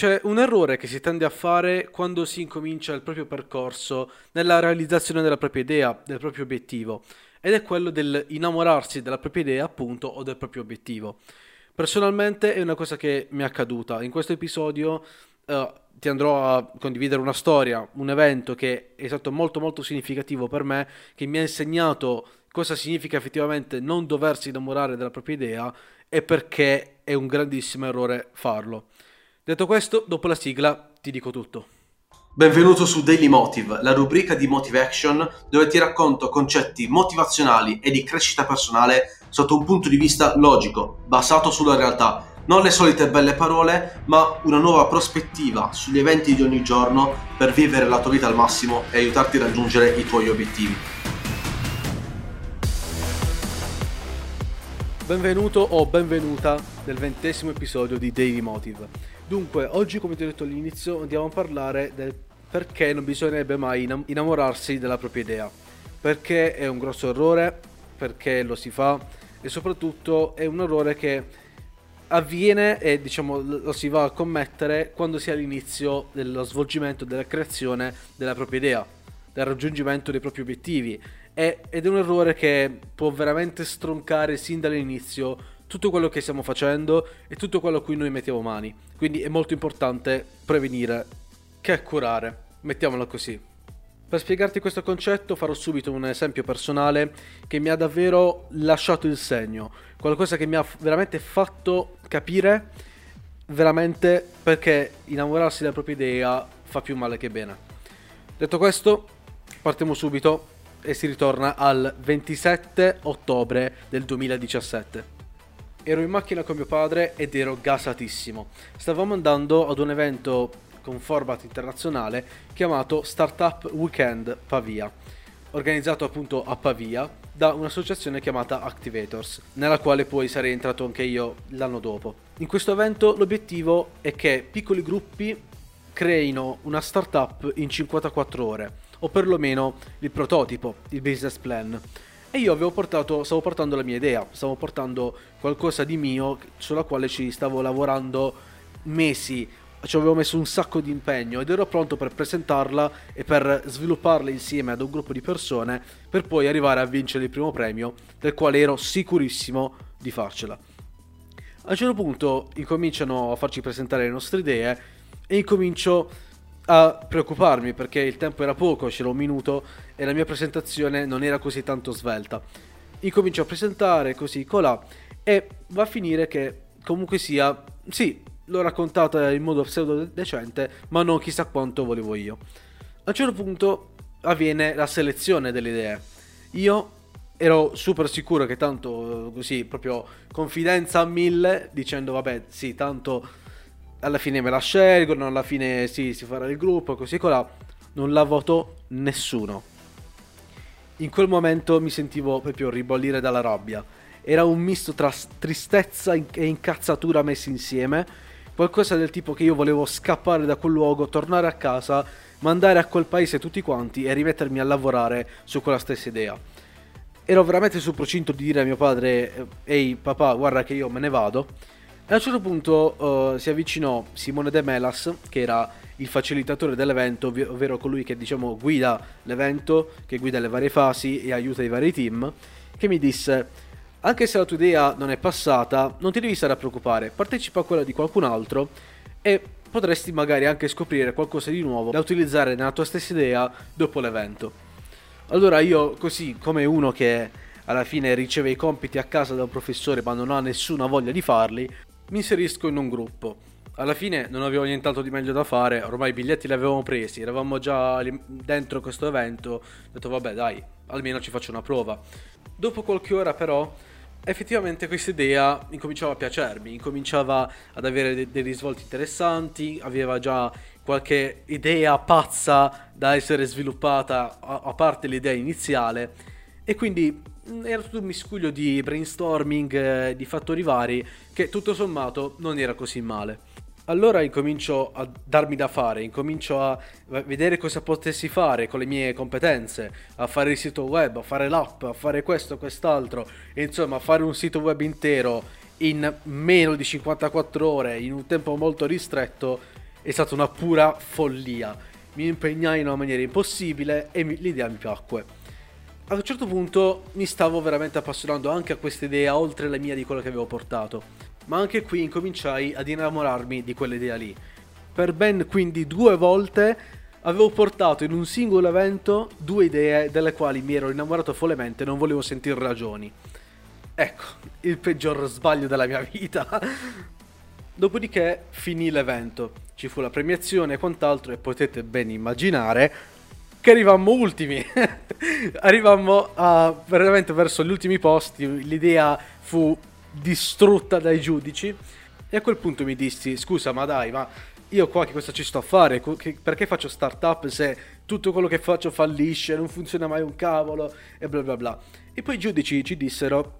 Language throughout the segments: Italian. C'è un errore che si tende a fare quando si incomincia il proprio percorso nella realizzazione della propria idea, del proprio obiettivo, ed è quello dell'innamorarsi della propria idea, appunto, o del proprio obiettivo. Personalmente è una cosa che mi è accaduta. In questo episodio ti andrò a condividere una storia, un evento che è stato molto significativo per me, che mi ha insegnato cosa significa effettivamente non doversi innamorare della propria idea e perché è un grandissimo errore farlo. Detto questo, dopo la sigla ti dico tutto. Benvenuto su Daily Motive, la rubrica di Motive Action dove ti racconto concetti motivazionali e di crescita personale sotto un punto di vista logico, basato sulla realtà. Non le solite belle parole, ma una nuova prospettiva sugli eventi di ogni giorno per vivere la tua vita al massimo e aiutarti a raggiungere i tuoi obiettivi. Benvenuto o benvenuta nel 20° episodio di Daily Motive. Dunque, oggi, come ti ho detto all'inizio, andiamo a parlare del perché non bisognerebbe mai innamorarsi della propria idea, perché è un grosso errore, perché lo si fa e soprattutto è un errore che avviene e, diciamo, lo si va a commettere quando si è all'inizio dello svolgimento, della creazione della propria idea, del raggiungimento dei propri obiettivi. Ed è un errore che può veramente stroncare sin dall'inizio tutto quello che stiamo facendo e tutto quello a cui noi mettiamo mani. Quindi è molto importante prevenire che curare, mettiamola così. Per spiegarti questo concetto farò subito un esempio personale che mi ha davvero lasciato il segno, qualcosa che mi ha veramente fatto capire veramente perché innamorarsi della propria idea fa più male che bene. Detto questo, partiamo subito e si ritorna al 27 ottobre del 2017. Ero in macchina con mio padre ed ero gasatissimo. Stavamo andando ad un evento con format internazionale chiamato Startup Weekend Pavia, organizzato appunto a Pavia da un'associazione chiamata Activators, nella quale poi sarei entrato anche io l'anno dopo. In questo evento l'obiettivo è che piccoli gruppi creino una startup in 54 ore, o perlomeno il prototipo, il business plan. E io stavo portando la mia idea, stavo portando qualcosa di mio sulla quale ci stavo lavorando mesi, ci avevo messo un sacco di impegno ed ero pronto per presentarla e per svilupparla insieme ad un gruppo di persone per poi arrivare a vincere il primo premio, del quale ero sicurissimo di farcela. A un certo punto incominciano a farci presentare le nostre idee e incomincio a preoccuparmi perché il tempo era poco, c'era un minuto e la mia presentazione non era così tanto svelta. Incomincio a presentare così colà e va a finire che comunque sia, sì, l'ho raccontata in modo pseudo decente, ma non chissà quanto volevo io. A un certo punto avviene la selezione delle idee. Io ero super sicuro che tanto così, proprio confidenza a 1000, dicendo vabbè sì, tanto alla fine me la scelgono, alla fine sì, si farà il gruppo, così colà. Non la voto nessuno. In quel momento mi sentivo proprio ribollire dalla rabbia. Era un misto tra tristezza e incazzatura messi insieme, qualcosa del tipo che io volevo scappare da quel luogo, tornare a casa, mandare a quel paese tutti quanti e rimettermi a lavorare su quella stessa idea. Ero veramente sul procinto di dire a mio padre: ehi papà, guarda che io me ne vado. E a un certo punto si avvicinò Simone De Melas, che era il facilitatore dell'evento, ovvero colui che, diciamo, guida l'evento, che guida le varie fasi e aiuta i vari team, che mi disse: anche se la tua idea non è passata, non ti devi stare a preoccupare, partecipa a quella di qualcun altro e potresti magari anche scoprire qualcosa di nuovo da utilizzare nella tua stessa idea dopo l'evento. Allora io, così come uno che alla fine riceve i compiti a casa da un professore ma non ha nessuna voglia di farli, mi inserisco in un gruppo. Alla fine non avevo nient'altro di meglio da fare, ormai i biglietti li avevamo presi, eravamo già dentro questo evento, ho detto vabbè dai, almeno ci faccio una prova. Dopo qualche ora però, effettivamente questa idea incominciava a piacermi, incominciava ad avere dei risvolti interessanti, aveva già qualche idea pazza da essere sviluppata a parte l'idea iniziale, e quindi era tutto un miscuglio di brainstorming, di fattori vari, che tutto sommato non era così male. Allora incomincio a darmi da fare, incomincio a vedere cosa potessi fare con le mie competenze, a fare il sito web, a fare l'app, a fare questo, quest'altro, e insomma a fare un sito web intero in meno di 54 ore, in un tempo molto ristretto, È stata una pura follia. Mi impegnai in una maniera impossibile e l'idea mi piacque. Ad un certo punto mi stavo veramente appassionando anche a questa idea, oltre la mia di quello che avevo portato. Ma anche qui incominciai ad innamorarmi di quell'idea lì. Per ben quindi 2 volte avevo portato in un singolo evento 2 idee delle quali mi ero innamorato follemente e non volevo sentir ragioni. Ecco, il peggior sbaglio della mia vita. Dopodiché finì l'evento, ci fu la premiazione e quant'altro e potete ben immaginare che arrivammo ultimi. Arrivammo veramente verso gli ultimi posti, l'idea fu distrutta dai giudici e a quel punto mi dissi: scusa, ma dai, ma io qua che cosa ci sto a fare? Perché faccio startup se tutto quello che faccio fallisce, non funziona mai un cavolo e bla bla bla. E poi i giudici ci dissero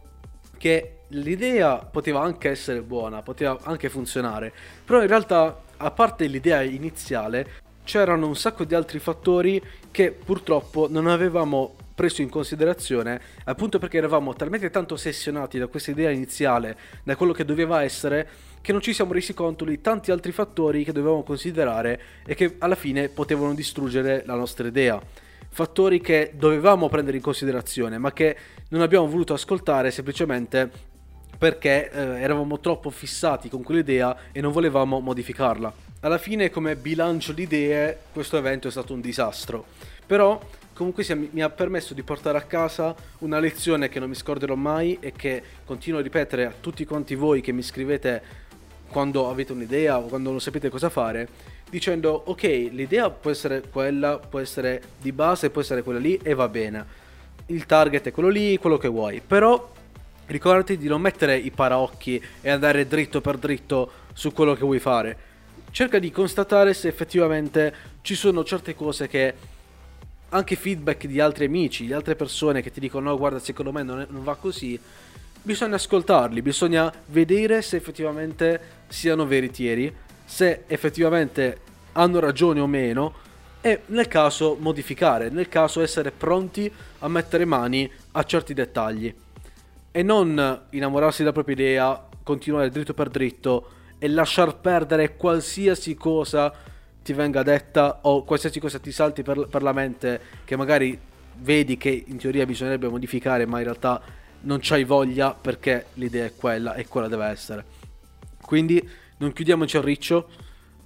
che l'idea poteva anche essere buona, poteva anche funzionare, però in realtà, a parte l'idea iniziale, c'erano un sacco di altri fattori che purtroppo non avevamo preso in considerazione, appunto perché eravamo talmente tanto ossessionati da questa idea iniziale, da quello che doveva essere, che non ci siamo resi conto di tanti altri fattori che dovevamo considerare e che alla fine potevano distruggere la nostra idea. Fattori che dovevamo prendere in considerazione ma che non abbiamo voluto ascoltare semplicemente perché eravamo troppo fissati con quell'idea e non volevamo modificarla. Alla fine, come bilancio di idee, questo evento è stato un disastro, però comunque mi ha permesso di portare a casa una lezione che non mi scorderò mai e che continuo a ripetere a tutti quanti voi che mi scrivete quando avete un'idea o quando non sapete cosa fare, dicendo: ok, l'idea può essere quella, può essere di base, può essere quella lì e va bene, il target è quello lì, quello che vuoi, però ricordati di non mettere i paraocchi e andare dritto per dritto su quello che vuoi fare. Cerca di constatare se effettivamente ci sono certe cose che anche feedback di altri amici, di altre persone che ti dicono: no, guarda, secondo me non va così. Bisogna ascoltarli, bisogna vedere se effettivamente siano veritieri, se effettivamente hanno ragione o meno, e nel caso modificare, nel caso essere pronti a mettere mani a certi dettagli e non innamorarsi della propria idea, continuare dritto per dritto e lasciar perdere qualsiasi cosa ti venga detta o qualsiasi cosa ti salti per la mente, che magari vedi che in teoria bisognerebbe modificare ma in realtà non c'hai voglia perché l'idea è quella e quella deve essere. Quindi non chiudiamoci al riccio,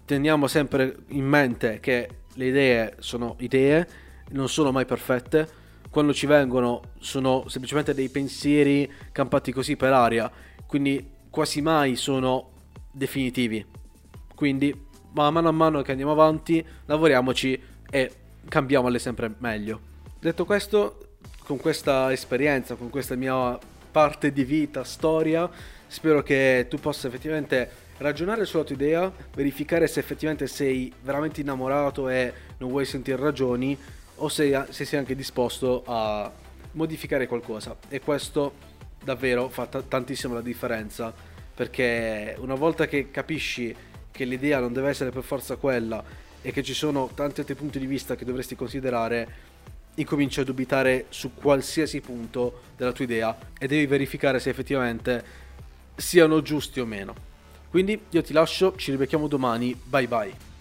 teniamo sempre in mente che le idee sono idee, non sono mai perfette, quando ci vengono sono semplicemente dei pensieri campati così per aria, quindi quasi mai sono definitivi. Quindi ma a mano che andiamo avanti, lavoriamoci e cambiamole sempre meglio. Detto questo, con questa esperienza, con questa mia parte di vita, storia, spero che tu possa effettivamente ragionare sulla tua idea, verificare se effettivamente sei veramente innamorato e non vuoi sentire ragioni, o se sei anche disposto a modificare qualcosa. E questo davvero fa tantissimo la differenza, perché una volta che capisci che l'idea non deve essere per forza quella e che ci sono tanti altri punti di vista che dovresti considerare, incominci a dubitare su qualsiasi punto della tua idea e devi verificare se effettivamente siano giusti o meno. Quindi io ti lascio, ci ribecchiamo domani, bye bye.